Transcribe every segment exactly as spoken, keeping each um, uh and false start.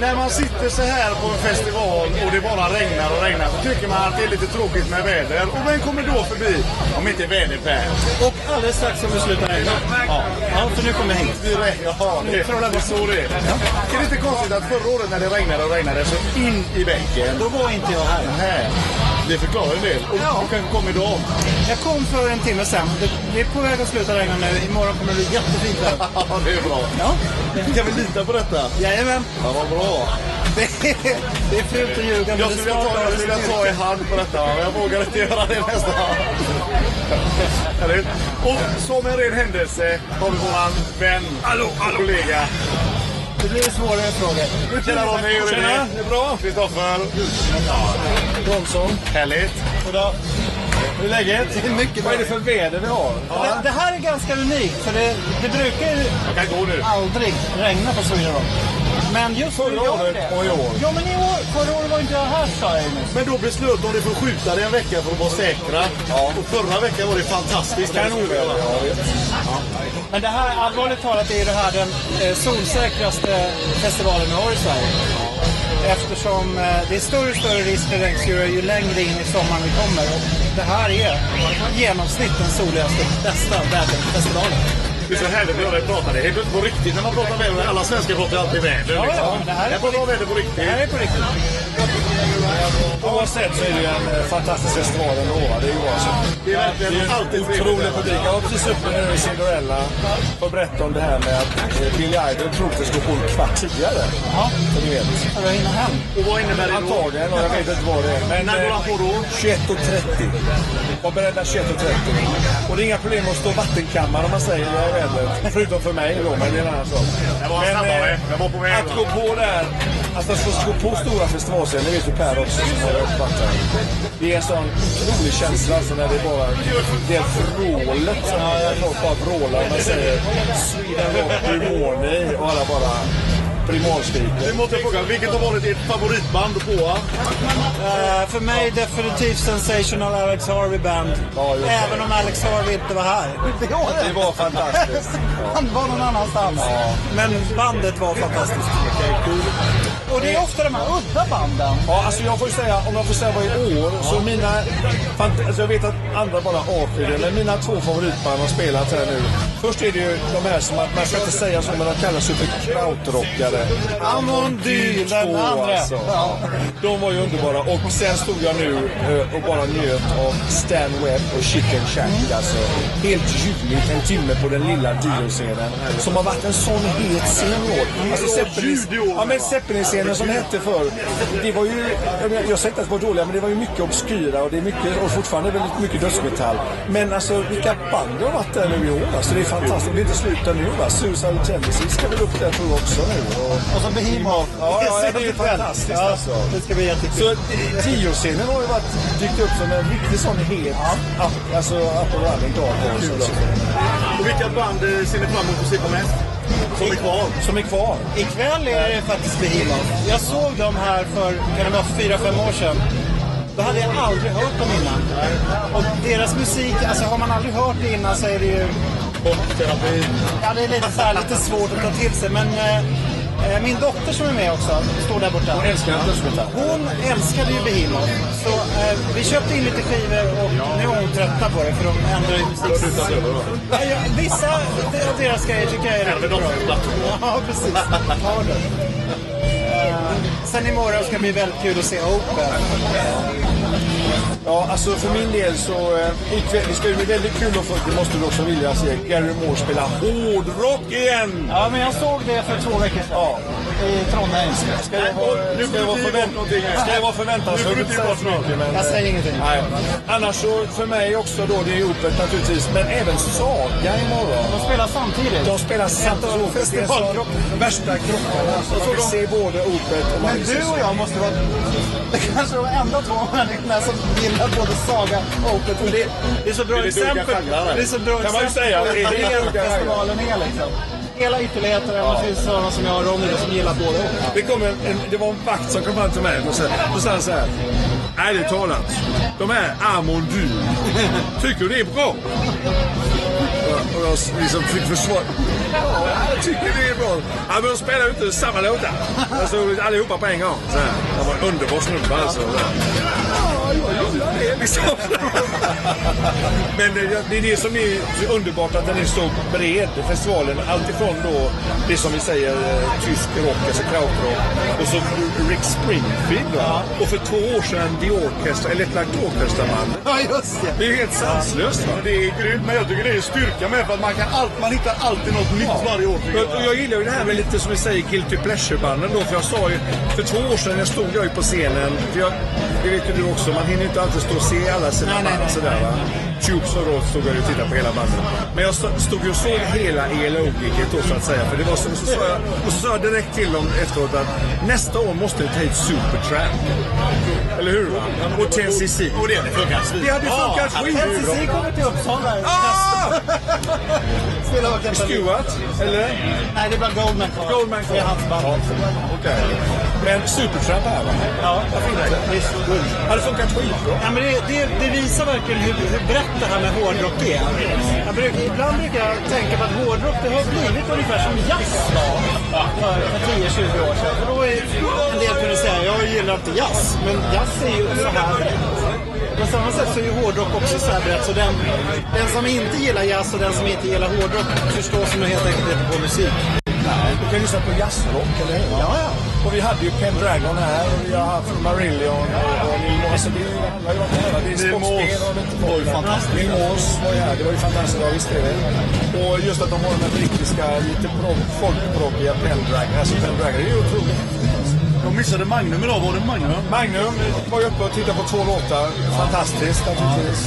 när man sitter så här på en festival och det bara regnar och regnar så tycker man att det är lite tråkigt med väder. Och vem kommer då förbi om inte Väder-Pär? Och alldeles strax kommer det sluta regna. Ja. Ja, för nu kommer hit. Det regnar. Ja, det tror jag det så det är. Ja. Det är lite konstigt att förra året när det regnade och regnade så in i bänken. Då var inte jag här. Nej. Det förklarar en del. Och ja. Du kanske kom idag. Jag kom för en timme sen. Det är på väg att sluta regna nu. Imorgon kommer det bli jättefint här. Ja, det är bra. Ja. Kan vi lita på detta? Jajamän. Ja, vad bra. Det är, det är fult att ljuga. Jag skulle vilja ta i hand på detta. Men jag vågar inte göra det nästa. Och som en ren händelse har vi våran vän och kollega. Det blir svårare frågor. Hur tjena vad ni gör det? Det är bra. Kristoffer. Jonsson. Härligt. Goddag. Hur är läget? Det är mycket. Vad är det för väder vi har? Ja. Det, det här är ganska unikt. För det, det brukar ju aldrig regna på Sverige. Men just förra året och i år. Ja, men i år, förra året var inte jag här, sa jag. Men då beslöt de att skjuta det en vecka för att vara säkra. Ja. Och förra veckan var det fantastiskt. Ja, det ja. Men det här, allvarligt talat, är ju det här den eh, solsäkraste festivalen vi har i Sverige. Eftersom eh, det är större och större risk för regnskurar ju längre in i sommaren vi kommer. Och det här är genomsnitt den soligaste, bästa väderfestivalen. Det är så härligt att höra dig prata. Det är helt ut på riktigt när man pratar väder. Alla svenskar pratar alltid väder. Ja, ja, men det här är på riktigt. Väder på riktigt. Det här är på riktigt. Oavsett så är det ju en fantastisk festival ändå. Det är ju Det är, det är, det är alltid otroligt publik. Jag har precis uppe nu i Cinderella för att berätta om det här med att Billy Idol trodde det skulle gå en kvart tidigare. Ja. Så du vet. Jag var inne hem. Och vad innebär det då? Antagligen, och jag vet inte vad det är. Men när går han på då? tjugoett och trettio. Var beredda tjugoett och trettio. Och det är inga problem att stå vattenkammar om man säger jag är vädret. Förutom för mig då, men det är en annan sak. Jag var, men, eh, jag var på väg. Att gå på där, att alltså, gå på stora festivalscener, det vet ju Per också som har uppfattat. Det är en sån otrolig känsla alltså, när det är bara det vrålet som folk bara vrålar. Man säger Sweden Rock Primoni och alla bara primalskriker. Vi måste fråga, vilket har varit ditt favoritband på? Uh, för mig definitivt Sensational Alex Harvey Band. Ja, även om Alex Harvey inte var här. Det var, det var fantastiskt. Han var någon annanstans. Ja. Men bandet var fantastiskt. Och det är ofta de här udda banden. Ja, alltså jag får ju säga, om jag får säga vad i år, så mina, alltså jag vet att andra bara avskyr, men mina två favoritband har spelat här nu. Först är det ju de här som, man ska inte säga som man kallar sig för krautrockare. Amon Dyr, den andra. Alltså. Ja. De var ju underbara. Och sen stod jag nu och bara njöt av Stan Webb och Chicken Shack. Mm. Alltså, helt ljudligt, en timme på den lilla D I O-scenen. Som har varit en sån het scen. Alltså Zeppelins, ja men Zeppelins scenen som hette förr. Det var ju, jag har sett att det var dåliga, men det var ju mycket obskyra och det är mycket, och fortfarande väldigt mycket dödsmetall. Men alltså, vilka band har varit där nu i år? Alltså det är fantastiskt, det är inte slut nu va? Susan och Tennessee ska väl upp där tror jag också nu. Och, och så Behemoth. Ja, ja, det är, det är fantastiskt ja, alltså. Det ska bli jättekul. Så Tio-scenen har ju varit, dykt upp som en riktigt sån het, ja. Alltså up och running dag. Och vilka band ser ni fram emot att se på mest? Som är kvar. Som är kvar. Ikväll är det faktiskt Behemoth. Jag såg dem här för, kan det vara fyra, fem år sedan. Då hade jag aldrig hört dem innan. Och deras musik, alltså har man aldrig hört det innan så är det ju... Botterapi. Ja, det är lite, så här, lite svårt att ta till sig, men... Eh, min dotter som är med också, står där borta. Hon älskade dödsmetall. Hon älskade ju Behemoth. Så eh, vi köpte in lite skivor och ja. Nu är hon trötta på det för de ändrar ju musik. Ja, vissa av deras grejer tycker jag är rätt bra. Ja, precis. Ja, eh, sen imorgon ska bli väldigt kul att se Open. Ja, alltså för min del så eh, det ska ju bli väldigt kul och det måste du också vilja se Gary Moore spela hårdrock igen. Ja, men jag såg det för två veckor sedan. Ja. I Trondheim. Ska jag vara nu ska jag vara förväntad någonting. Ska jag vara förväntad så inte säga någonting, men jag säger ingenting. Nej. Annars så för mig också då, det är öppet naturligtvis, men även Saga imorgon. De spelar samtidigt. De spelar samtidigt. Det är så värsta krockarna. Så de ser både öppet och man. Men du och jag måste vara det kanske de enda två människorna som gillar både Saga och Opet. Och det, det är så bra det är exempel. Det är så bra kan exempel. Kan man ju säga att det är hela festivalen är liksom. Hela ytterligheter, ja. Det finns sådana som jag har Ronny som gillar båda. Det, kom en, en, det var en vakt som kom fram till mig och sa så, så här. Ärligt talat, de här Amon Dyr, tycker du det är bra? Ja. och jag liksom fick försvara. Ja, jag tycker det är bra. Ja, men de spelar ju inte samma låtar. Alltså allihopa på en gång. Så här. Det var en underbar snubbe alltså. Ja, jag gillar det liksom. Men det är det som är så underbart, att den är så bred, festivalen. Alltifrån då det som vi säger tysk rock, alltså krautrock. Och så Rick Springfield då. Och för två år sedan The Orchestra, eller ett lagt orkesterman. Ja, just det. Det är helt sanslöst. Det är grymt, men jag tycker det är styrka med, för att man kan allt, man hittar alltid något nytt, ja, varje år. Jag, jag gillar ju det här med lite som vi säger guilty pleasure-banden då, för jag sa ju, för två år sedan jag stod jag ju på scenen, för jag, det vet ju du också, man hinner inte alltid stå och se alla sina nej, band nej, nej, sådär va. Tubes och Rhodes stod jag ju och tittade på hela bandet. Men jag stod ju och såg hela E L O-giget då, så att säga, för det var som så, så jag, och så sa jag direkt till dem efteråt att nästa år måste vi ta hit Supertramp. Eller hur va? Och T N C C. Och det hade funkat skit. Det hade funkat skit. T N C C kommer till Uppsala. Ah! Stewart, eller? Nej, det var Goldman Carr. Goldman Carr. Det är hans band. Ja, okej. Men Supertramp här, va? Ja, jag finner det. Det är så guld. Ja, det funkar skitbra. Ja, men det, det, det visar verkligen hur, hur brett det här med hårdrock är. Jag brukar, ibland brukar jag tänka på att hårdrock, det har blivit ungefär som jazz var för tio till tjugo år sedan. För då är en del kunde säga, jag gillar inte jazz, men jazz är ju så här. På samma sätt så är ju hårdrock också så här brett, så den, den som inte gillar jazz och den som inte gillar hårdrock förstår som helt enkelt inte på musik. Du kan lyssna på jazzrock, eller hur? Ja, ja. Och vi hade ju Pendragon här, och vi har haft Marillion, och, och vi, alltså det handlar ju om det hela. Det är sportspel och lite folk. Det var ju fantastiskt. Min Mås var ju här, det var ju fantastiskt, jag visste det. Och just att de har den här brittiska, lite folkbråkiga Pendragon, alltså Pendragon, det är ju otroligt. De missade Magnum idag, var det Magnum? Magnum var ju uppe och tittade på två låtar. Fantastiskt, naturligtvis.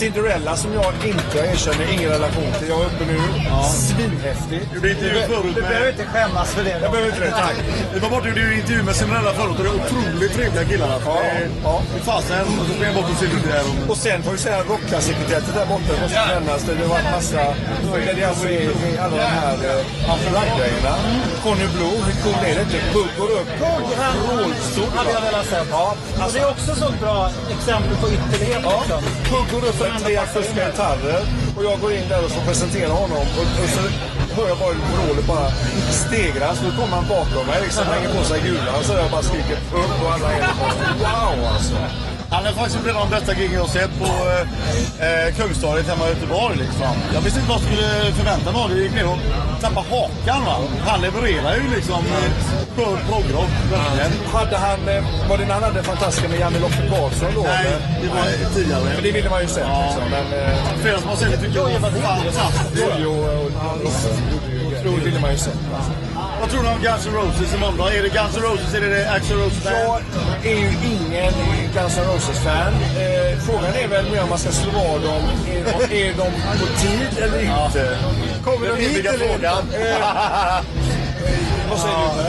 Cinderella, som jag inte erkänner, ingen relation till. Jag är uppe nu. Ja. Svinhäftig. Du, du, du, du behöver inte skämmas för det. Jag behöver inte det, tack. Det var bara du gjorde intervju med Cinderella förut, och det är otroligt trevliga killarna. Ja, ja. Fasen, och så blev jag bort och sitter där. Och sen får vi säga rockklassikertet där borta, det måste nämnas. Det har varit massa, det är alltså alla de här afterrag-grejerna. Conny Bloh, hur cool är det inte? Buggor upp. Rollstol hade jag velat sett. Ja, alltså. Det är också så bra exempel på ytterlighet. Ja, Pugor upp en del första gitarrer. Och jag går in där och så presenterar honom. Och, och så hör jag bara rålet bara stegras. Nu kommer han bakom mig, liksom hänger på sig gula. Så jag bara skriker upp och alla händer på. Wow, alltså. Han är faktiskt redan de bästa giggen jag sett på eh, Kungstadiet hemma i Göteborg liksom. Jag visste inte vad jag skulle förvänta mig. Det gick ner och tappade hakan va. Han levererar ju liksom program. Hade han, var det en annan det fantastiska med Janne Loffe Karlsson då? Nej, det var nej, tidigare. För det ville man ju sett ja, liksom. Men, eh, flera som har sett det tycker jag är fantastiskt. Jo, och Loffe gjorde ju ville man ju sett. Vad tror du om Guns N' Roses imorgon då? Är det Guns N' Roses eller är det Axl Rose? Jag är ju ingen Guns N' Roses-fan. Eh, frågan är väl mer om man ska slå vad dem. Är, är de på tid eller inte? Ja. Kommer de hit eller inte? Vad säger ja. du?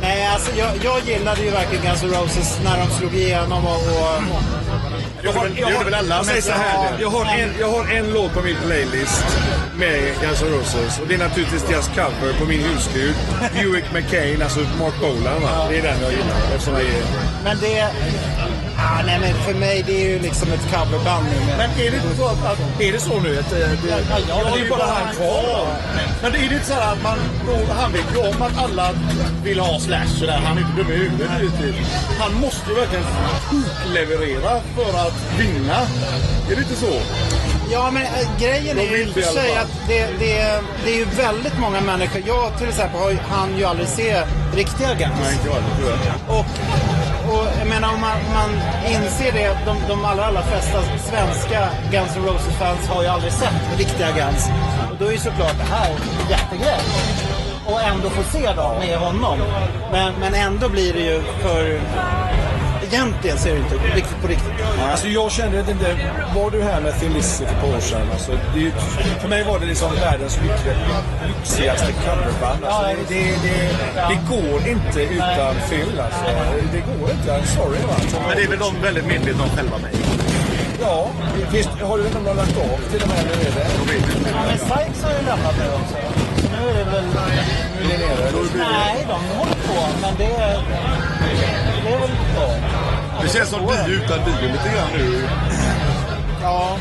Nej, alltså jag, jag gillade ju verkligen Guns N' Roses när de slog igenom och... och... Jag har, jag, har, jag, har en, jag har en låt på min playlist med Guns N' Roses, och det är naturligtvis deras cover på min husgud Buick McCain, alltså Mark Bolan va? Det är den jag gillar eftersom jag är... Men det... Ah, nej men för mig det är ju liksom ett coverband nu. Men, men är det så att, är det så nu att det, det, ja, ja, det är ju bara han kvar. Men det är inte så här att man då, han vet ju om att alla vill ha Slash så där, han är inte dum i huvudet typ. Han måste ju verkligen leverera för att vinna. Är det inte så? Ja, men grejen är ju för sig att det, det, det är ju väldigt många människor. Jag till exempel har ju, han ju aldrig se riktiga Guns. Nej, inte jag. Och, och jag menar, om man, man inser det, de, de allra, allra flesta svenska Guns N' Roses-fans har ju aldrig sett riktiga Guns. Och då är ju såklart det här en jättegrej. Och ändå få se dem med honom. Men, men ändå blir det ju för... Egentligen ser det inte riktigt på riktigt. Ja, alltså jag kände inte, var du här med Felicity för ett par år sedan? Alltså, det är, för mig var det liksom världens lyxigaste coverband. Alltså, ja, det, det, det, det går inte utan fyll. Alltså. Det går inte, I'm sorry. Alltså. Men det är väl de väldigt medvetna om själva mig. Ja, visst, har du väl någon lagt av till de här nu? Ja, men Sykes har ju lämnat det också. Nu är det väl... Nu är det nere. Nej, de håller på, men det är... Det är väl bra. Det känns som bio utan bio lite grann nu. Ja.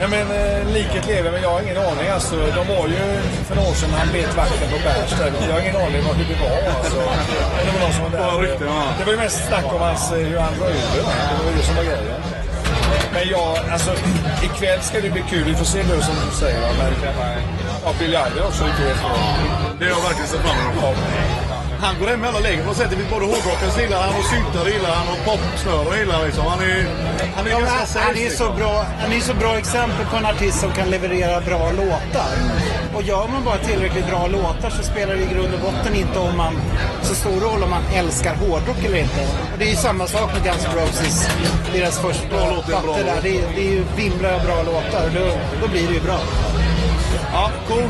Ja, men eh, liket lever, men jag har ingen aning. Alltså, de var ju för några år sedan han bet vakten på Bärstad. Jag har ingen aning vad hur det var. Alltså. Det var någon som var där. Ja, riktigt, ja. Det var ju mest snack om hans, hur han var ute. Det var ju det som var grejen. Men jag, alltså, ikväll ska det bli kul. Vi får se nu som du säger. Men ja, Billy Idol också ikväll. Det är jag verkligen så fram emot. Han går hem med alla lägen på sättet. Vi både hårdrockens gillar han och syntar gillar han och popsnör gillar liksom. Han är, han är, ja, ganska han, han är så bra. Han är så bra exempel på en artist som kan leverera bra låtar. Och gör man bara tillräckligt bra låtar så spelar det i grund och botten inte om man så stor roll om man älskar hårdrock eller inte. Och det är ju samma sak med Guns N' Roses. Deras första plattor där. Det är, det är ju vimla bra låtar. Då, då blir det ju bra. Ja, cool.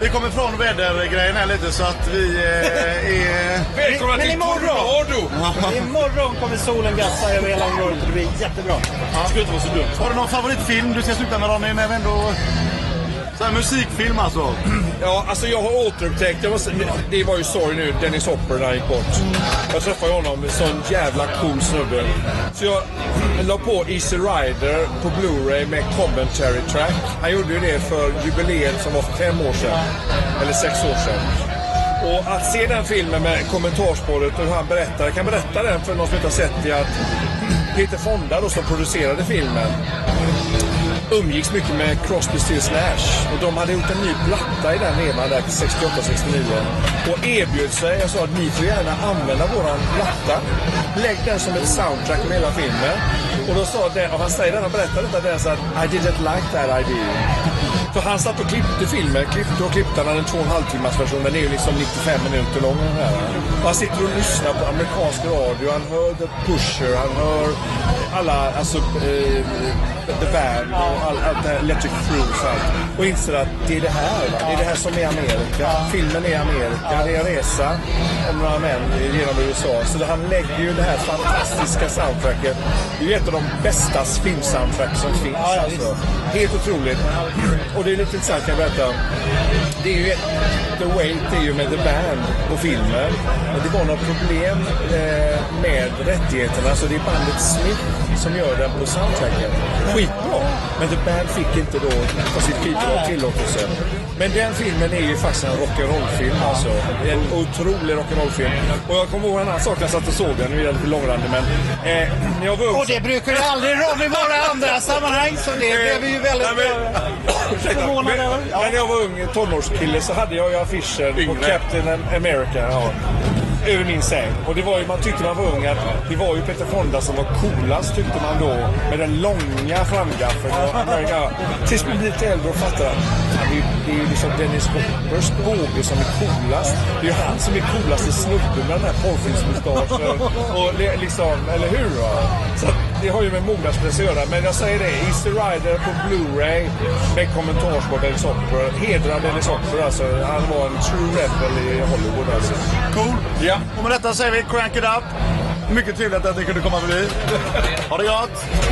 Vi kommer från vädergrejen här lite så att vi eh, är... Välkomna till Tornado! Imorgon kommer solen gassa över hela området och det blir jättebra. Ja. Det skulle inte vara så dumt. Har du någon favoritfilm du ska sluta med Ronny när vi ändå... Så här musikfilm alltså? Ja, alltså jag har återupptäckt, jag var, det var ju sorg nu, Dennis Hopper när han gick bort. Jag träffade honom med sån jävla cool snubbe. Så jag la på Easy Rider på Blu-ray med commentary track. Han gjorde ju det för jubileet som var fem år sedan, eller sex år sedan. Och att se den filmen med kommentarsspåret och hur han berättar, jag kan berätta den för någon som inte har sett det, att Peter Fonda då som producerade filmen umgicks mycket med Crosby, Stills, Slash och de hade gjort en ny platta i den vevan där sextioåtta sextionio och erbjöd sig, jag sa att ni får gärna använda våran platta, lägg den som ett soundtrack med hela filmen. Och då sa den, och han säger den, han berättade detta där, så att I didn't like that idea. För han satt och klippte filmen, klippte och klippte, han hade en två och en halv timmars version, den är ju liksom nittiofem minuter lång den här. Och han sitter och lyssnar på amerikansk radio, han hör The Pusher, han hör alla, alltså eh, The Band och all, all, all, Electric Cruise och, och inser att det är det här, va? Det är det här som är Amerika, filmen är Amerika, det är en resa om några män genom U S A. Så han lägger ju det här fantastiska soundtracket, det är ju ett av de bästa filmsoundtrack som finns, alltså. Helt otroligt. Och det är lite intressant, kan jag berätta. Det är ju ett, The Weight är ju med The Band på filmen. Men det var några problem eh, med rättigheterna. Så det är bandet Smith som gör den på soundtracken. Skitbra. Men The Band fick inte då på sitt skitbra tillåtelse. Men den filmen är ju faktiskt en rock'n'roll-film, alltså. En otrolig rock'n'roll-film. Och jag kommer ihåg en annan sak, jag satt och såg den. Nu är jag lite långrandig, men... Eh, jag var upp... Och det brukar ju aldrig Ronny vara andra sammanhang som det. Det blev ju väldigt... Men, när jag var ung tonårskille så hade jag ju affischer på Captain America, ja, över min säng. Och det var ju, man tyckte man var ung, att det var ju Peter Fonda som var coolast, tyckte man då, med den långa framgaffeln. Tills man blir lite äldre och fattar att ja, det är ju liksom Dennis Hoppers båge som är coolast. Det är ju han som är coolast i snubben med den här porrfilmsmustaschen. Och det, liksom, eller hur då? Så det har ju med mognadspress att göra. Men jag säger det, Easy Rider på Blu-ray med kommentarsbord Dennis Hopper. Hedrar Dennis Hopper, alltså. Han var en true rebel i Hollywood, alltså. Cool. Ja. Och med detta säger vi crank it up. Mycket trevligt att ni kunde komma förbi. Ha det gott.